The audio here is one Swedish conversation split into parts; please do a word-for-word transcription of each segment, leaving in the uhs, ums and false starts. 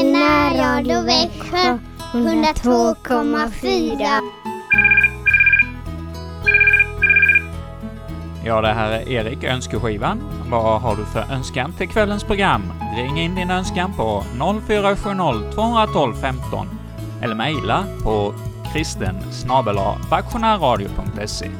är nära Radio Växjö hundra två komma fyra. Ja, det här är Erik Önskeskivan. Vad har du för önskan till kvällens program? Ring in din önskan på noll fyra sju noll två ett två ett fem eller mejla på kristen snabel-a vaktionärradio punkt se.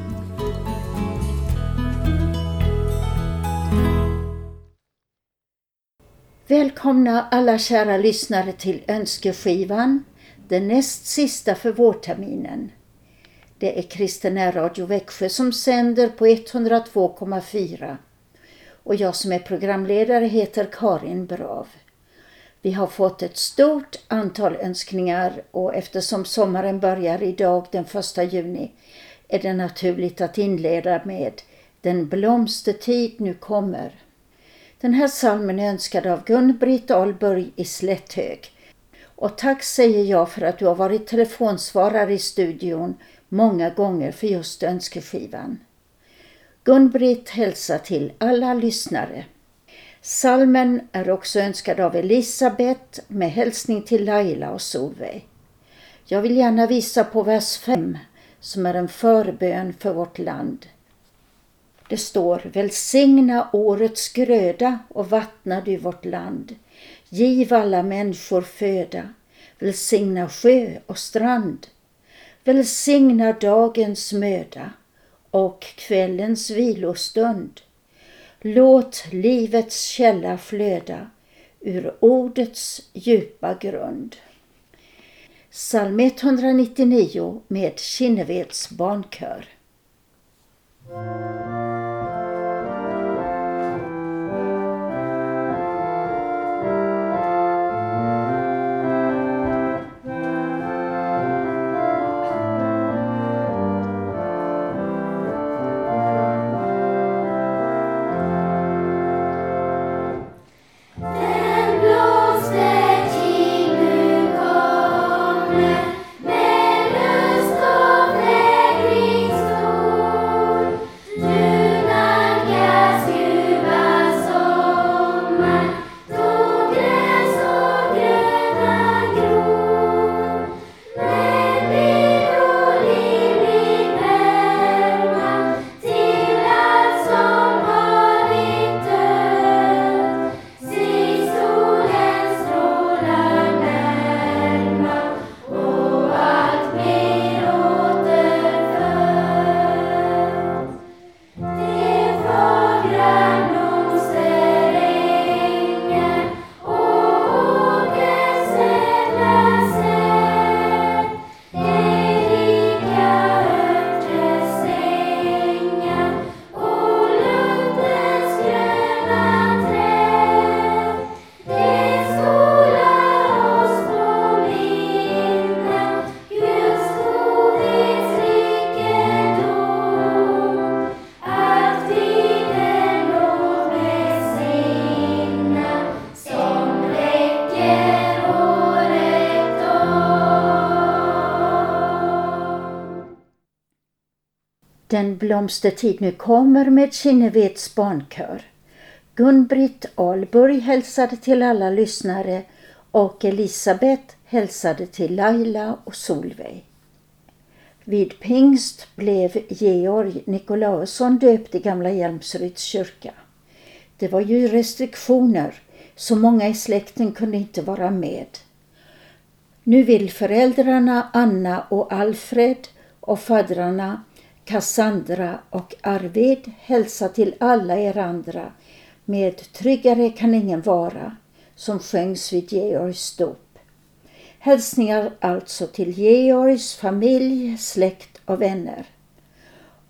Välkomna alla kära lyssnare till Önskeskivan, den näst sista för vårterminen. Det är Kristen Radio Växjö som sänder på hundra två komma fyra och jag som är programledare heter Karin Brav. Vi har fått ett stort antal önskningar och eftersom sommaren börjar idag den första juni är det naturligt att inleda med Den blomstertid nu kommer. Den här salmen är önskad av Gun-Britt Ahlberg i Slätthög. Och tack säger jag för att du har varit telefonsvarare i studion många gånger för just Önskeskivan. Gun-Britt hälsar till alla lyssnare. Salmen är också önskad av Elisabeth med hälsning till Laila och Solveig. Jag vill gärna visa på vers fem som är en förbön för vårt land. Det står: Välsigna årets gröda och vattna du vårt land. Giv alla människor föda. Välsigna sjö och strand. Välsigna dagens möda och kvällens vilostund. Låt livets källa flöda ur ordets djupa grund. Psalm etthundranittionio med Kinevets barnkör. Den blomstertid nu kommer med Kinnevets barnkör. Gun-Britt Ahlberg hälsade till alla lyssnare och Elisabeth hälsade till Laila och Solveig. Vid pingst blev Georg Nikolausson döpt i Gamla Hjälmsryds kyrka. Det var ju restriktioner, så många i släkten kunde inte vara med. Nu vill föräldrarna Anna och Alfred och fadrarna Cassandra och Arvid hälsa till alla er andra med Tryggare kan ingen vara som sjöngs vid Georgs dop. Hälsningar alltså till Georgs familj, släkt och vänner.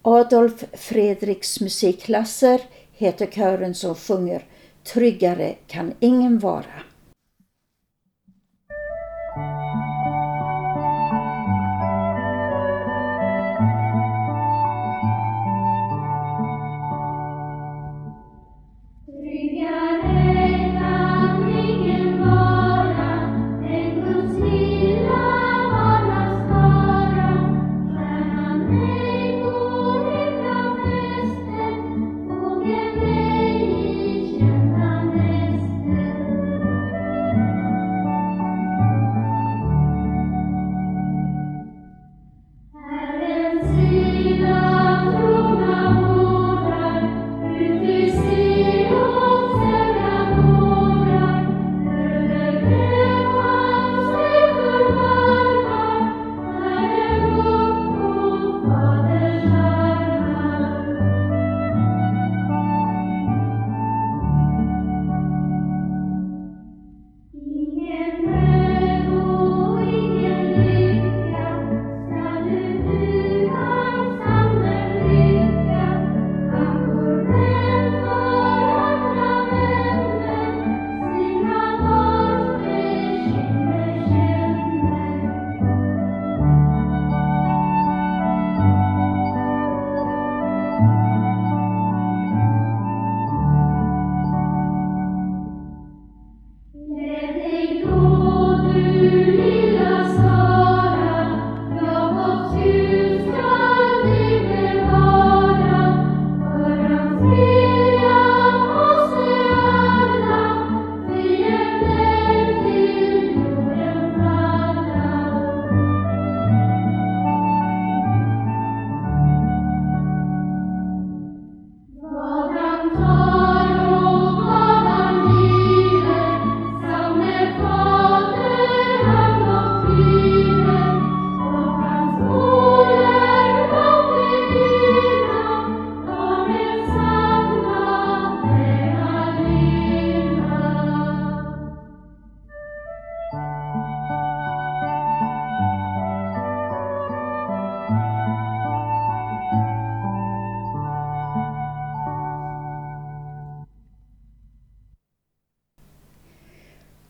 Adolf Fredriks musikklasser heter kören som sjunger Tryggare kan ingen vara.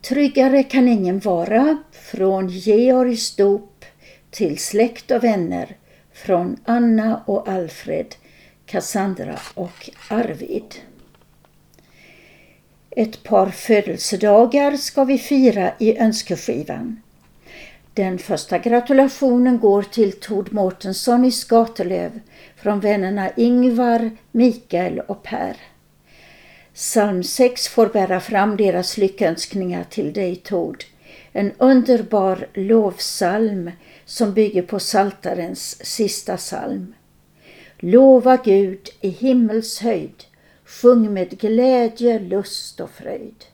Tryggare kan ingen vara, från Georgs dop till släkt och vänner, från Anna och Alfred, Cassandra och Arvid. Ett par födelsedagar ska vi fira i önskeskivan. Den första gratulationen går till Tord Mårtensson i Skatelöv från vännerna Ingvar, Mikael och Per. Psalm sex får bära fram deras lyckönskningar till dig, Tord. En underbar lovsalm som bygger på Saltarens sista salm. Lova Gud i himmels höjd, sjung med glädje, lust och fröjd.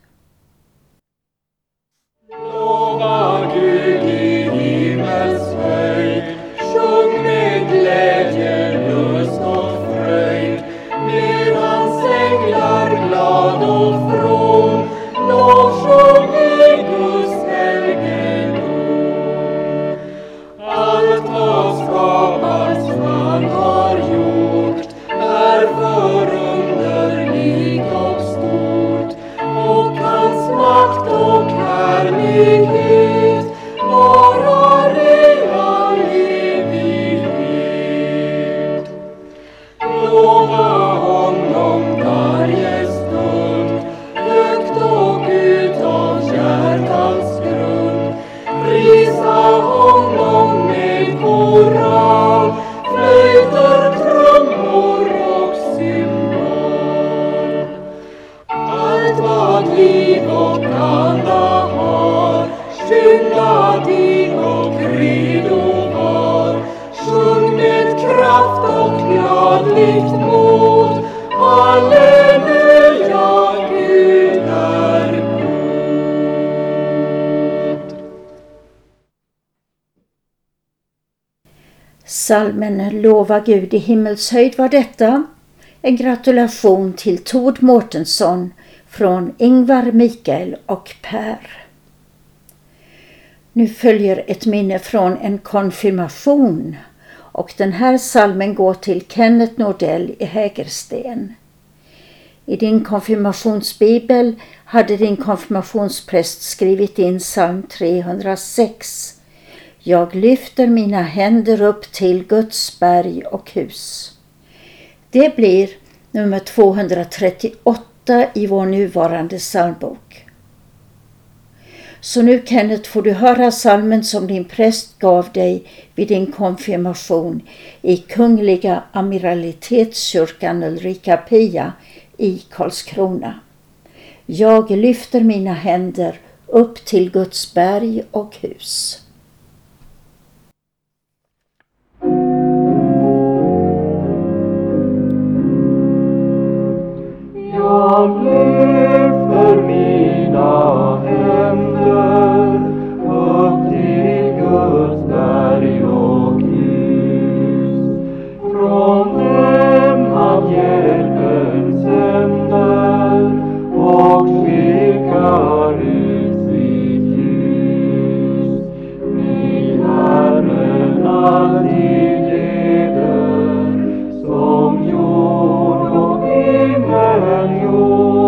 Lova Gud i himmels höjd, sjung med glädje, lust och fröjd. Med hans änglar glad och from, lovsjung i Guds helgedom. Allt vad skapats han har gjort är förunderligt och stort, och hans makt och härlighet varar i all evighet. Lova honom varje stund, högt och utav hjärtans grund. Prisa honom med koral, flöjter, trummor och cymbal. Allt vad liv och anda har, skynda dig och redo var. Sjung med kraft och gladligt mod, halleluja, Gud är god. Salmen Lova Gud i himmelshöjd var detta. En gratulation till Tord Mårtensson från Ingvar, Mikael och Per. Nu följer ett minne från en konfirmation, och den här salmen går till Kenneth Nordell i Hägersten. I din konfirmationsbibel hade din konfirmationspräst skrivit in psalm tre hundra sex. Jag lyfter mina händer upp till Guds berg och hus. Det blir nummer tvåhundratrettioåtta i vår nuvarande psalmbok. Så nu, Kenneth, får du höra salmen som din präst gav dig vid din konfirmation i Kungliga Amiralitetskyrkan Ulrika Pia i Karlskrona. Jag lyfter mina händer upp till Guds berg och hus. Jag lyfter mina händer upp till Guds berg och hus. Från dem han hjälpen sänder och skickar ut sitt ljus. Med Herren alltid leder, som jord och himmel gör.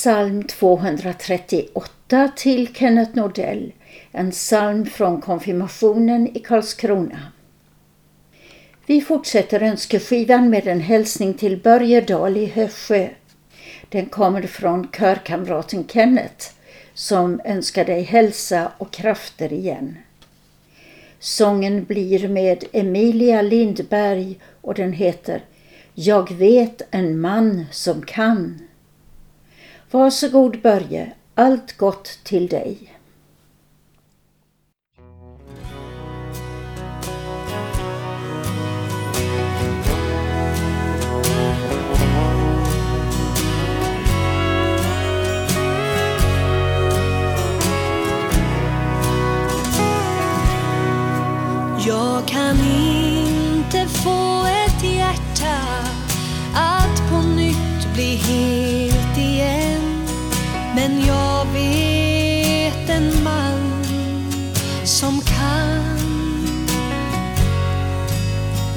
Psalm tvåhundratrettioåtta till Kenneth Nordell, en psalm från konfirmationen i Karlskrona. Vi fortsätter önskeskivan med en hälsning till Börje Dahl i Hössjö. Den kommer från körkamraten Kenneth, som önskar dig hälsa och krafter igen. Sången blir med Emilia Lindberg och den heter Jag vet en man som kan. Varsågod Börje, allt gott till dig. Jag kan inte få ett hjärta att på nytt bli helt igen, men jag vet en man som kan.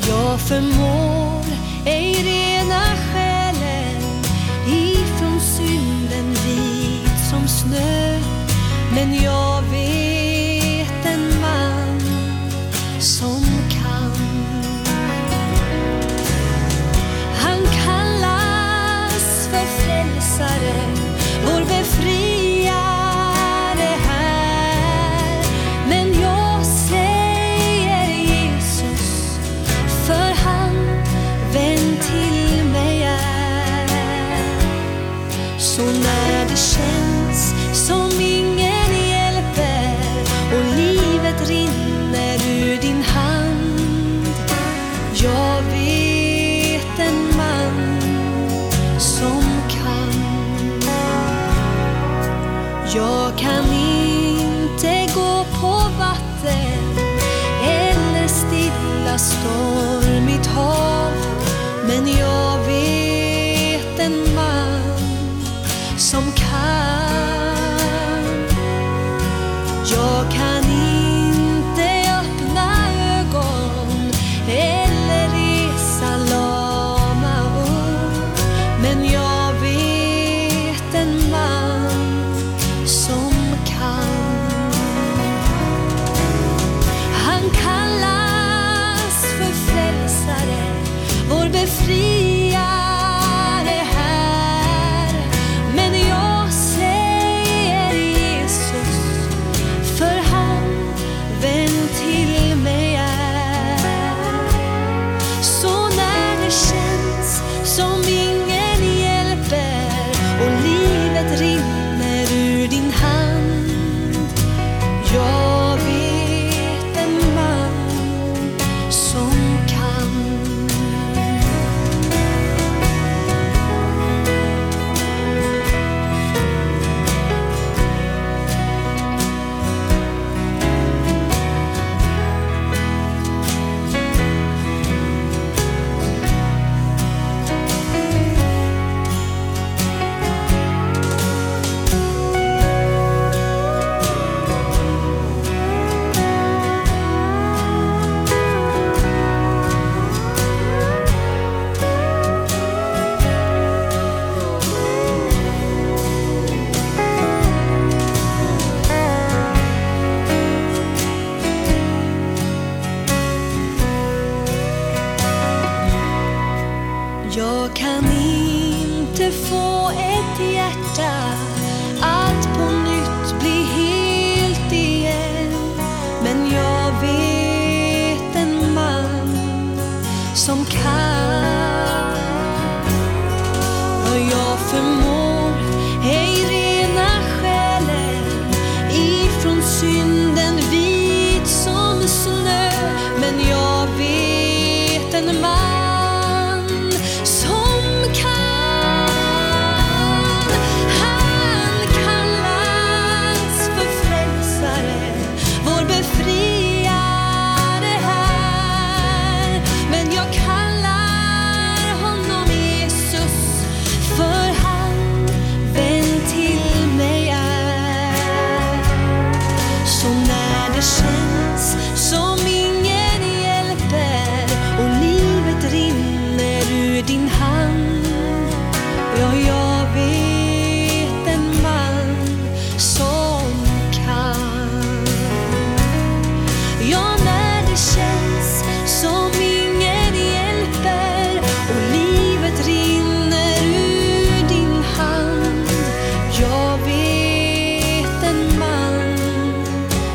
Jag förmår ej rena själen ifrån synden vit som snö, men jag vet en man som kan. Han kallas för frälsare, vår befriare här. Men jag säger Jesus, för han vän till mig är. Så när det känns som ingen hjälper och livet rinner ur din hand, jag vet en man som kan. Jag kan inte gå på vatten eller stilla stormigt hav, men jag vet en man som kan. Jag kan men jag säger Jesus, för han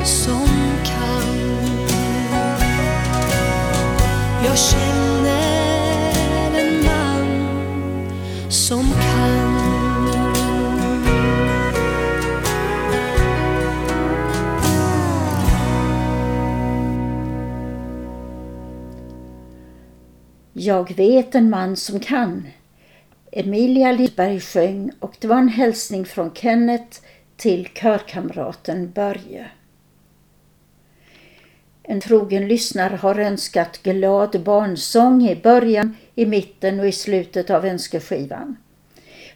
som kan. Jag känner en man som kan. Jag vet en man som kan. Emilia Lidberg sjöng, och det var en hälsning från Kenneth till körkamraten Börje. En trogen lyssnare har önskat glad barnsång i början, i mitten och i slutet av önskeskivan.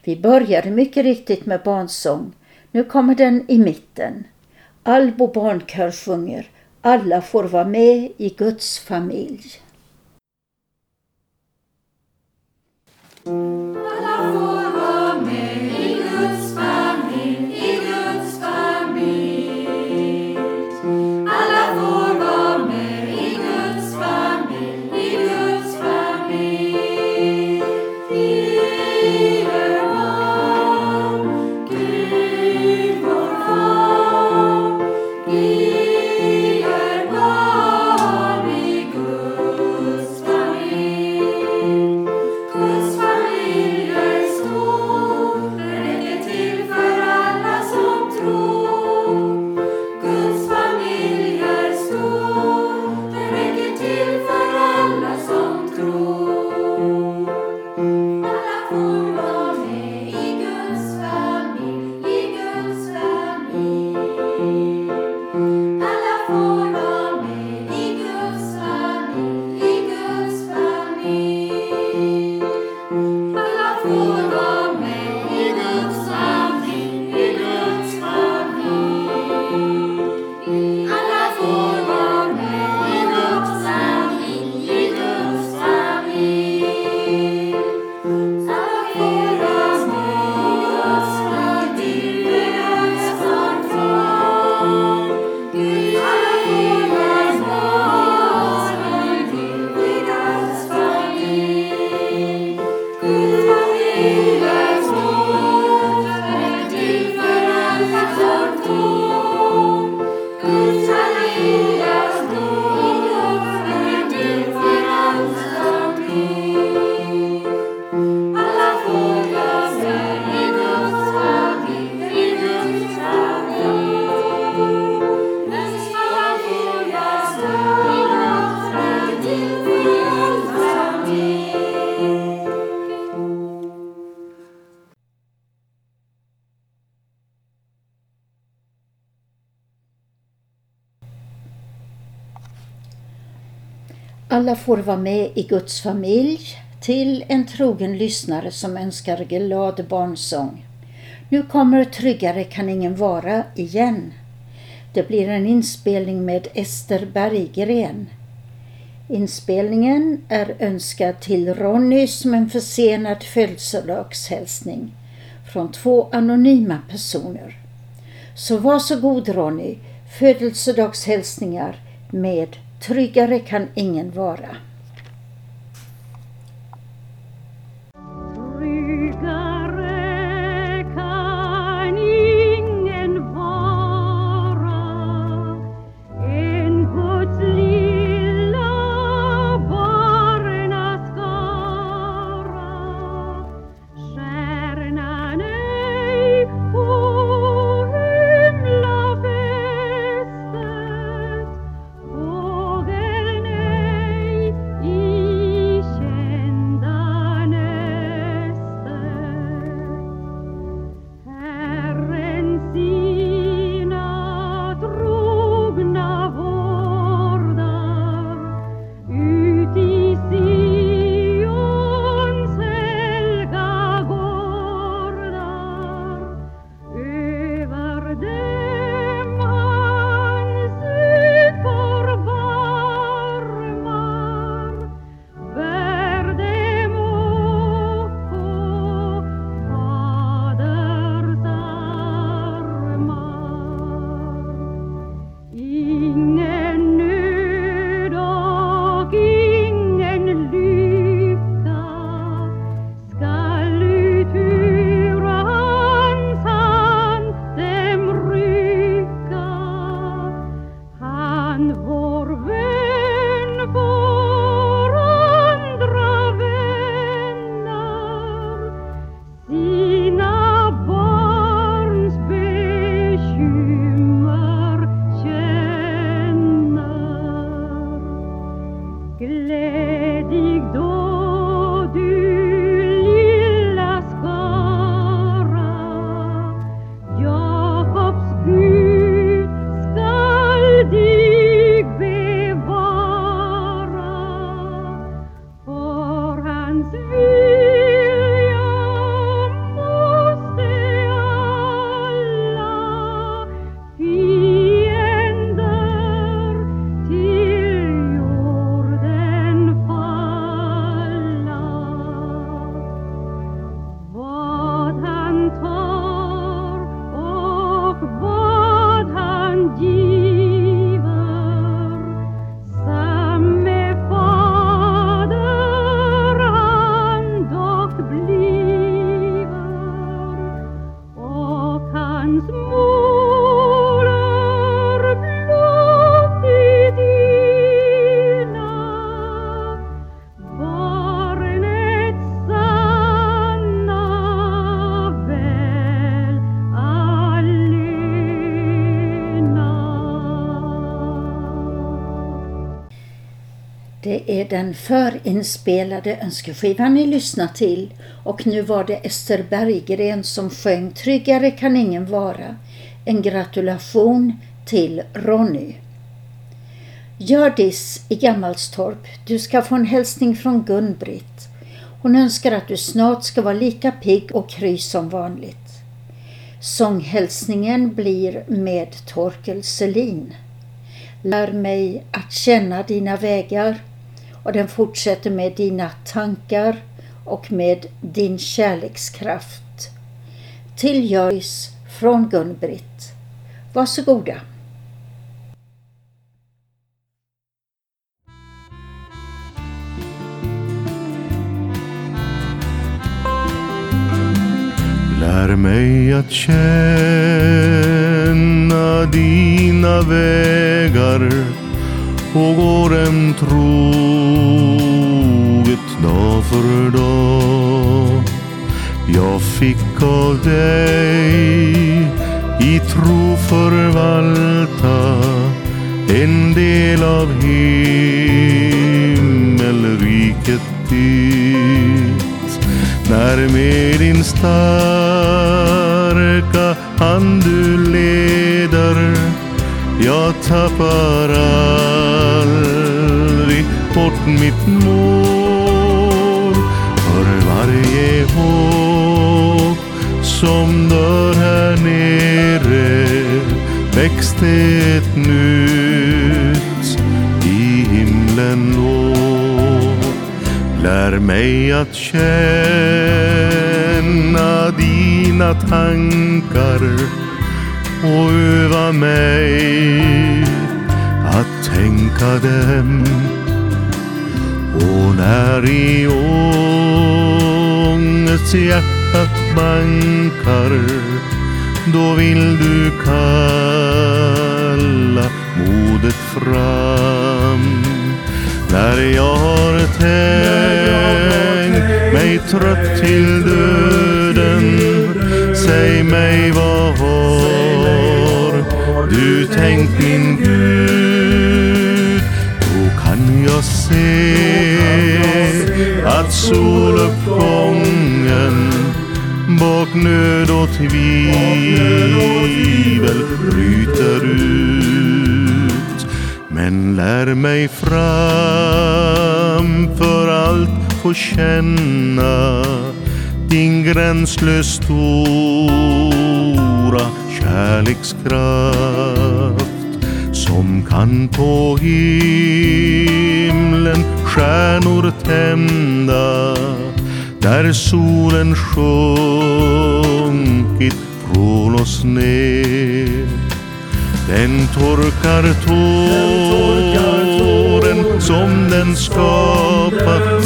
Vi började mycket riktigt med barnsång. Nu kommer den i mitten. Albo barnkör sjunger. Alla får vara med i Guds familj. Alla får vara med i Guds familj, i Guds familj. Alla får vara med i Guds familj, i Guds familj. Vi är barn, Gud vår far. Vi är barn i Guds familj. Guds familj. Alla får vara med i Guds familj, till en trogen lyssnare som önskar glad barnsång. Nu kommer Tryggare kan ingen vara igen. Det blir en inspelning med Ester Berggren. Inspelningen är önskad till Ronny som en försenad födelsedagshälsning från två anonyma personer. Så varsågod Ronny, födelsedagshälsningar med Tryggare kan ingen vara. Tryggare kan ingen vara än Guds lilla barnaskara. Stjärnan ej på himlavästet. Thank you. Det är den förinspelade önskeskivan ni lyssnar till, och nu var det Ester Berggren som sjöng Tryggare kan ingen vara. En gratulation till Ronny. Gördis i Gammalstorp, du ska få en hälsning från Gunbritt. Hon önskar att du snart ska vara lika pigg och kry som vanligt. Sånghälsningen blir med Torkel Selin. Lär mig att känna dina vägar, och den fortsätter med dina tankar och med din kärlekskraft. Till Gördis från Gunbritt. Varsågoda. Lär mig att känna dina vägar och gå dem troget dag för dag. Jag fick av dig i tro förvalta en del av himmelriket ditt. När med din starka hand du leder, jag tappar aldrig bort mitt mål. För varje hopp som dör här nere växte ett nytt i himlen då. Lär mig att känna dina tankar och öva mig att tänka dem. Och när i ångest hjärtat bankar, då vill du kalla modet fram. När jag har tänkt mig trött till döden, säg mig vad har du tänkt min Gud? Då kan jag se att soluppgången bak nöd och tvivel bryter ut. Men lär mig framför allt få känna din gränslöst stora kärlekskraft, som kan på himlen stjärnor tända där solen sjunkit från oss ner. Den torkar tåren som den skapat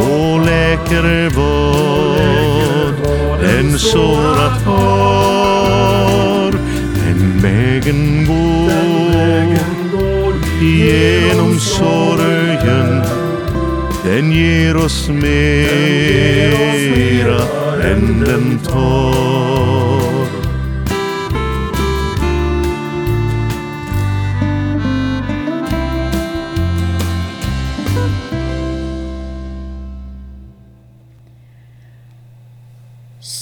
och läker vad den sårat har. Den vägen går genom sorgen, den ger oss mera än den tar.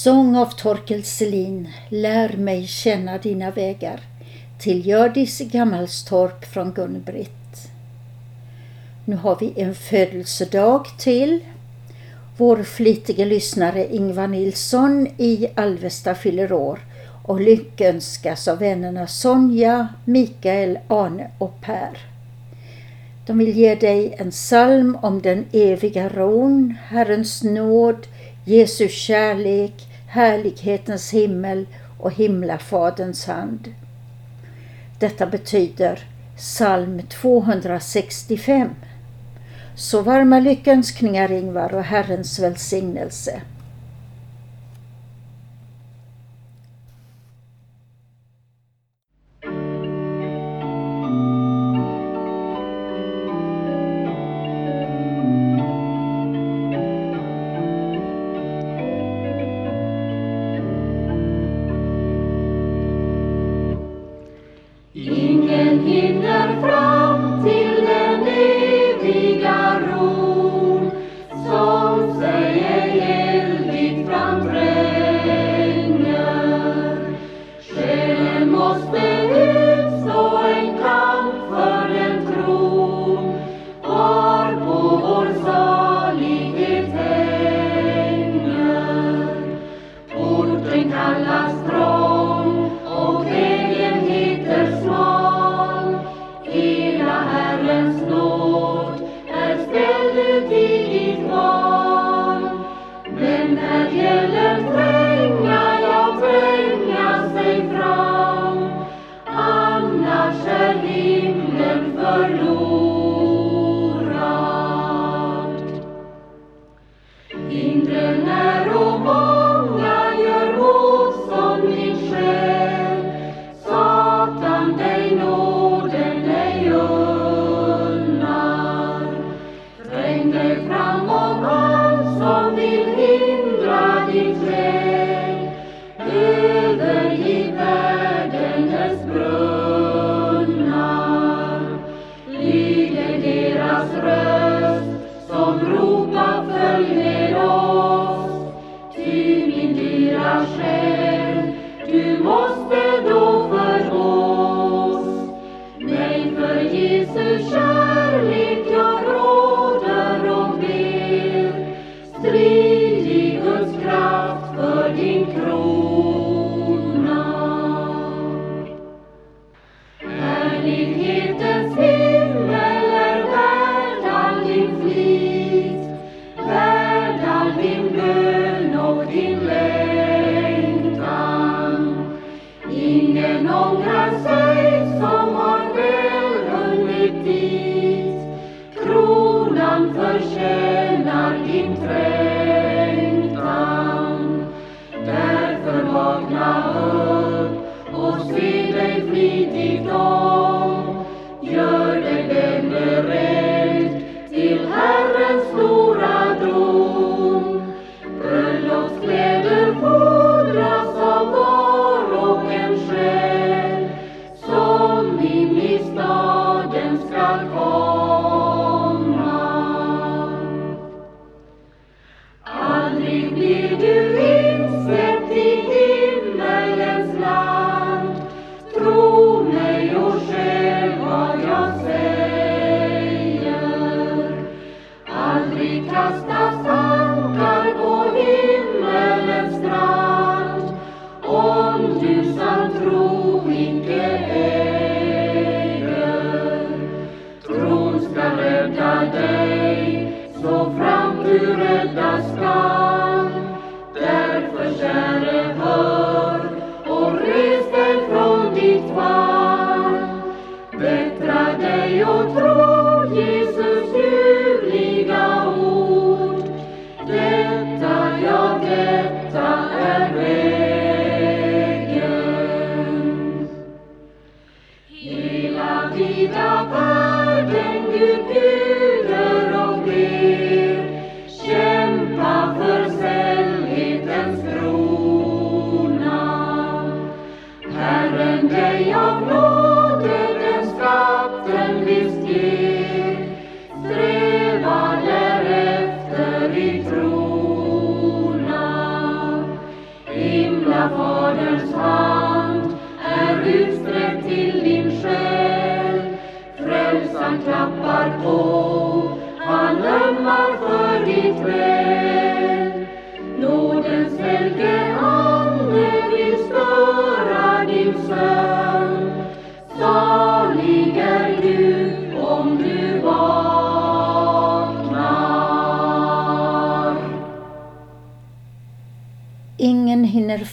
Sång av Torkel Selin, lär mig känna dina vägar, till Gördis Gammalstorp från Gunbritt. Nu har vi en födelsedag till. Vår flitiga lyssnare Ingvar Nilsson i Alvesta fyller år och lyckönskas av vännerna Sonja, Mikael, Arne och Per. De vill ge dig en psalm om den eviga ron, Herrens nåd, Jesu kärlek, härlighetens himmel och himlafaderns hand. Detta betyder psalm tvåhundrasextiofem. Så varma lyckönskningar Ingvar och Herrens välsignelse. Ingen hinner fram till den evig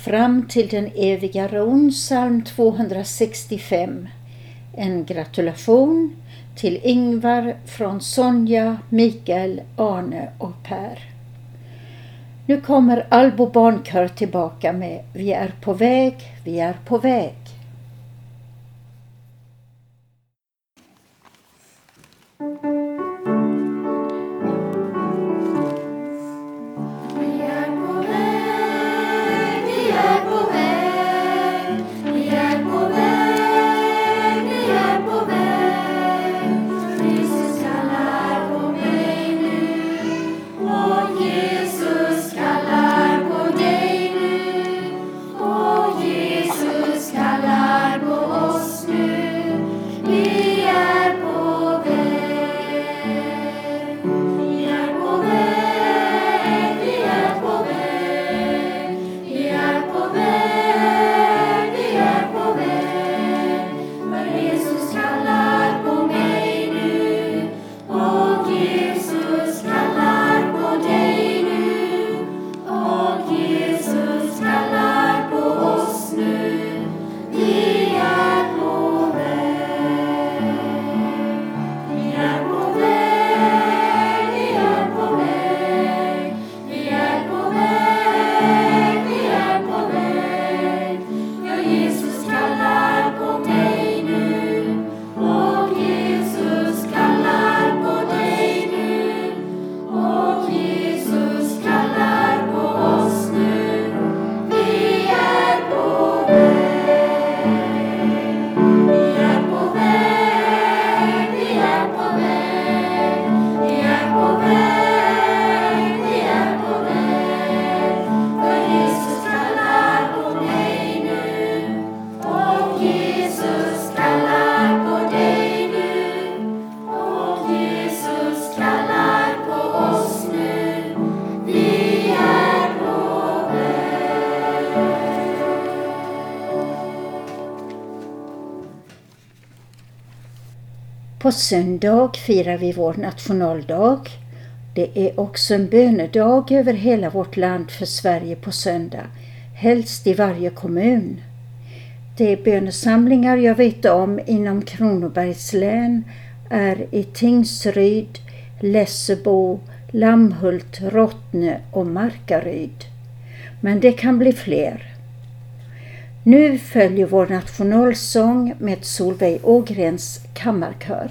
Fram till den eviga ron, psalm tvåhundrasextiofem. En gratulation till Ingvar från Sonja, Mikael, Arne och Per. Nu kommer Albo barnkör tillbaka med Vi är på väg, vi är på väg. Vi är på väg. På söndag firar vi vår nationaldag. Det är också en bönedag över hela vårt land för Sverige på söndag, helst i varje kommun. De bönesamlingar jag vet om inom Kronobergs län är i Tingsryd, Lessebo, Lammhult, Rottne och Markaryd. Men det kan bli fler. Nu följer vår nationalsång med Solveig Ågrens kammarkör.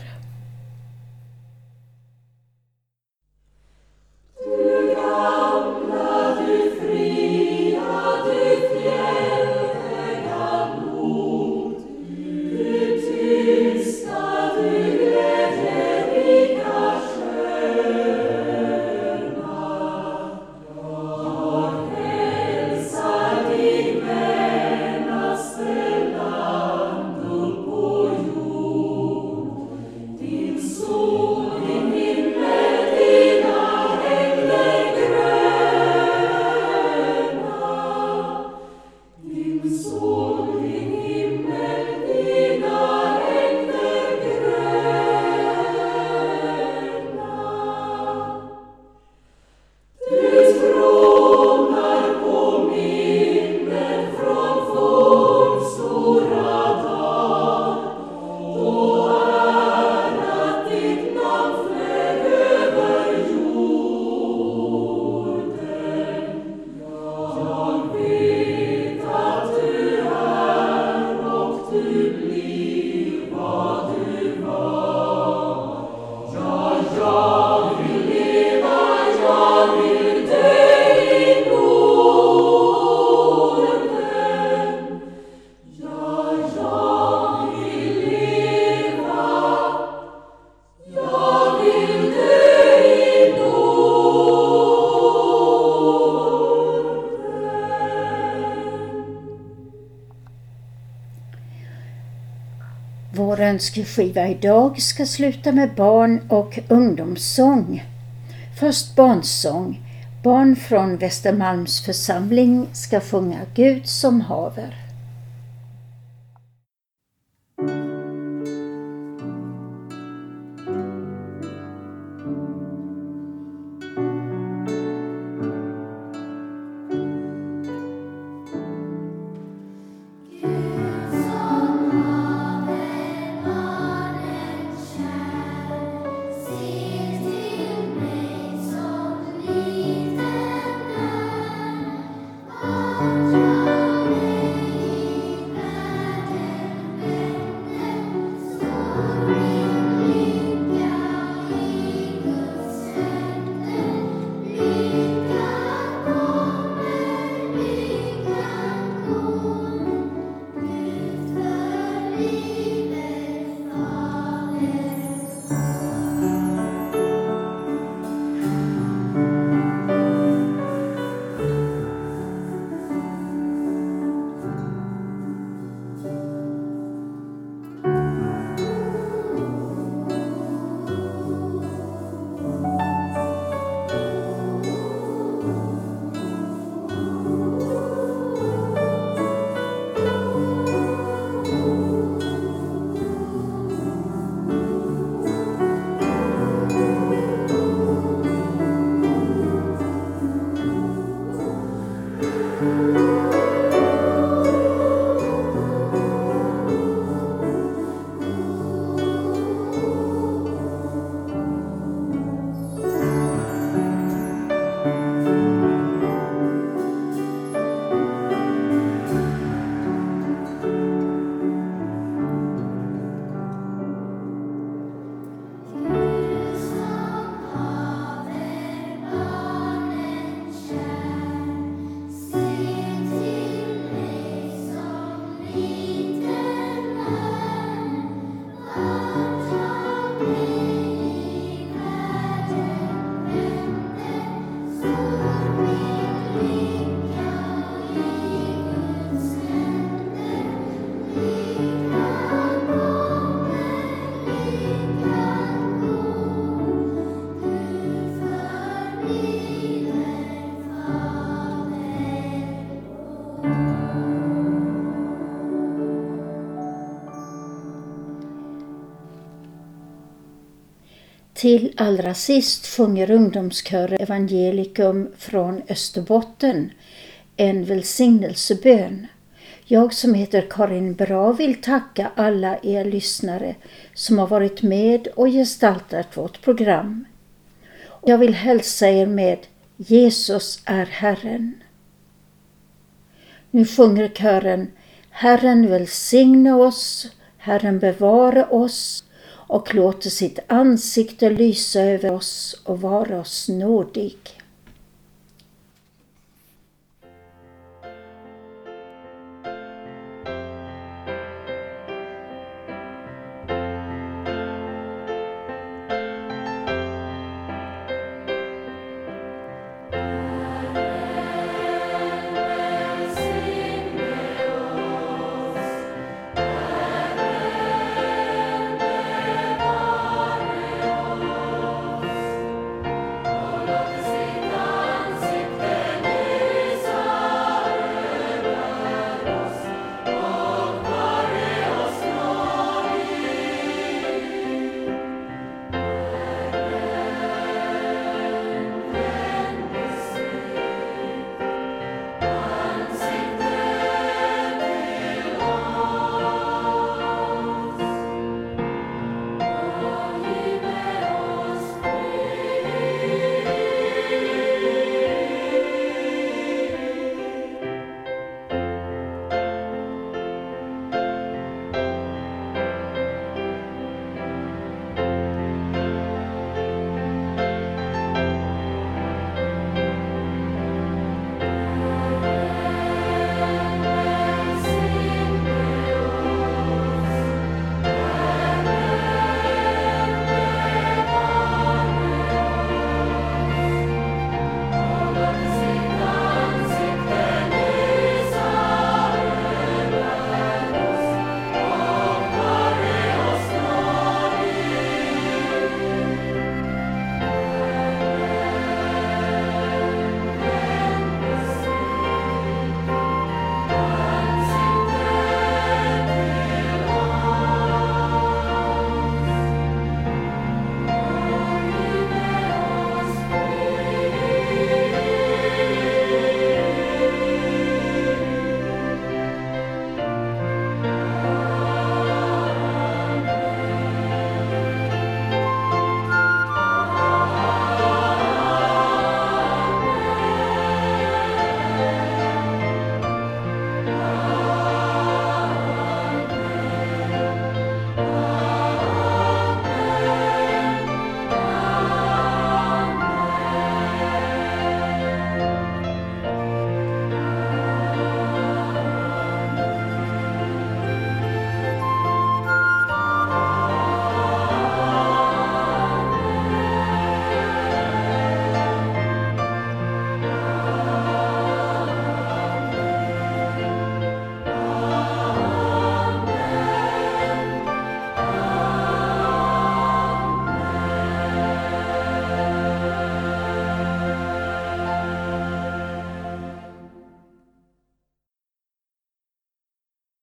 Vår önskeskiva idag ska sluta med barn- och ungdomssång. Först barnsång. Barn från Västermalms församling ska sjunga Gud som haver. Till allra sist sjunger ungdomskören Evangelikum från Österbotten en välsignelsebön. Jag som heter Karin Bra vill tacka alla er lyssnare som har varit med och gestaltat vårt program. Jag vill hälsa er med Jesus är Herren. Nu sjunger kören Herren välsigne oss, Herren bevare oss och låter sitt ansikte lysa över oss och vara oss nådig.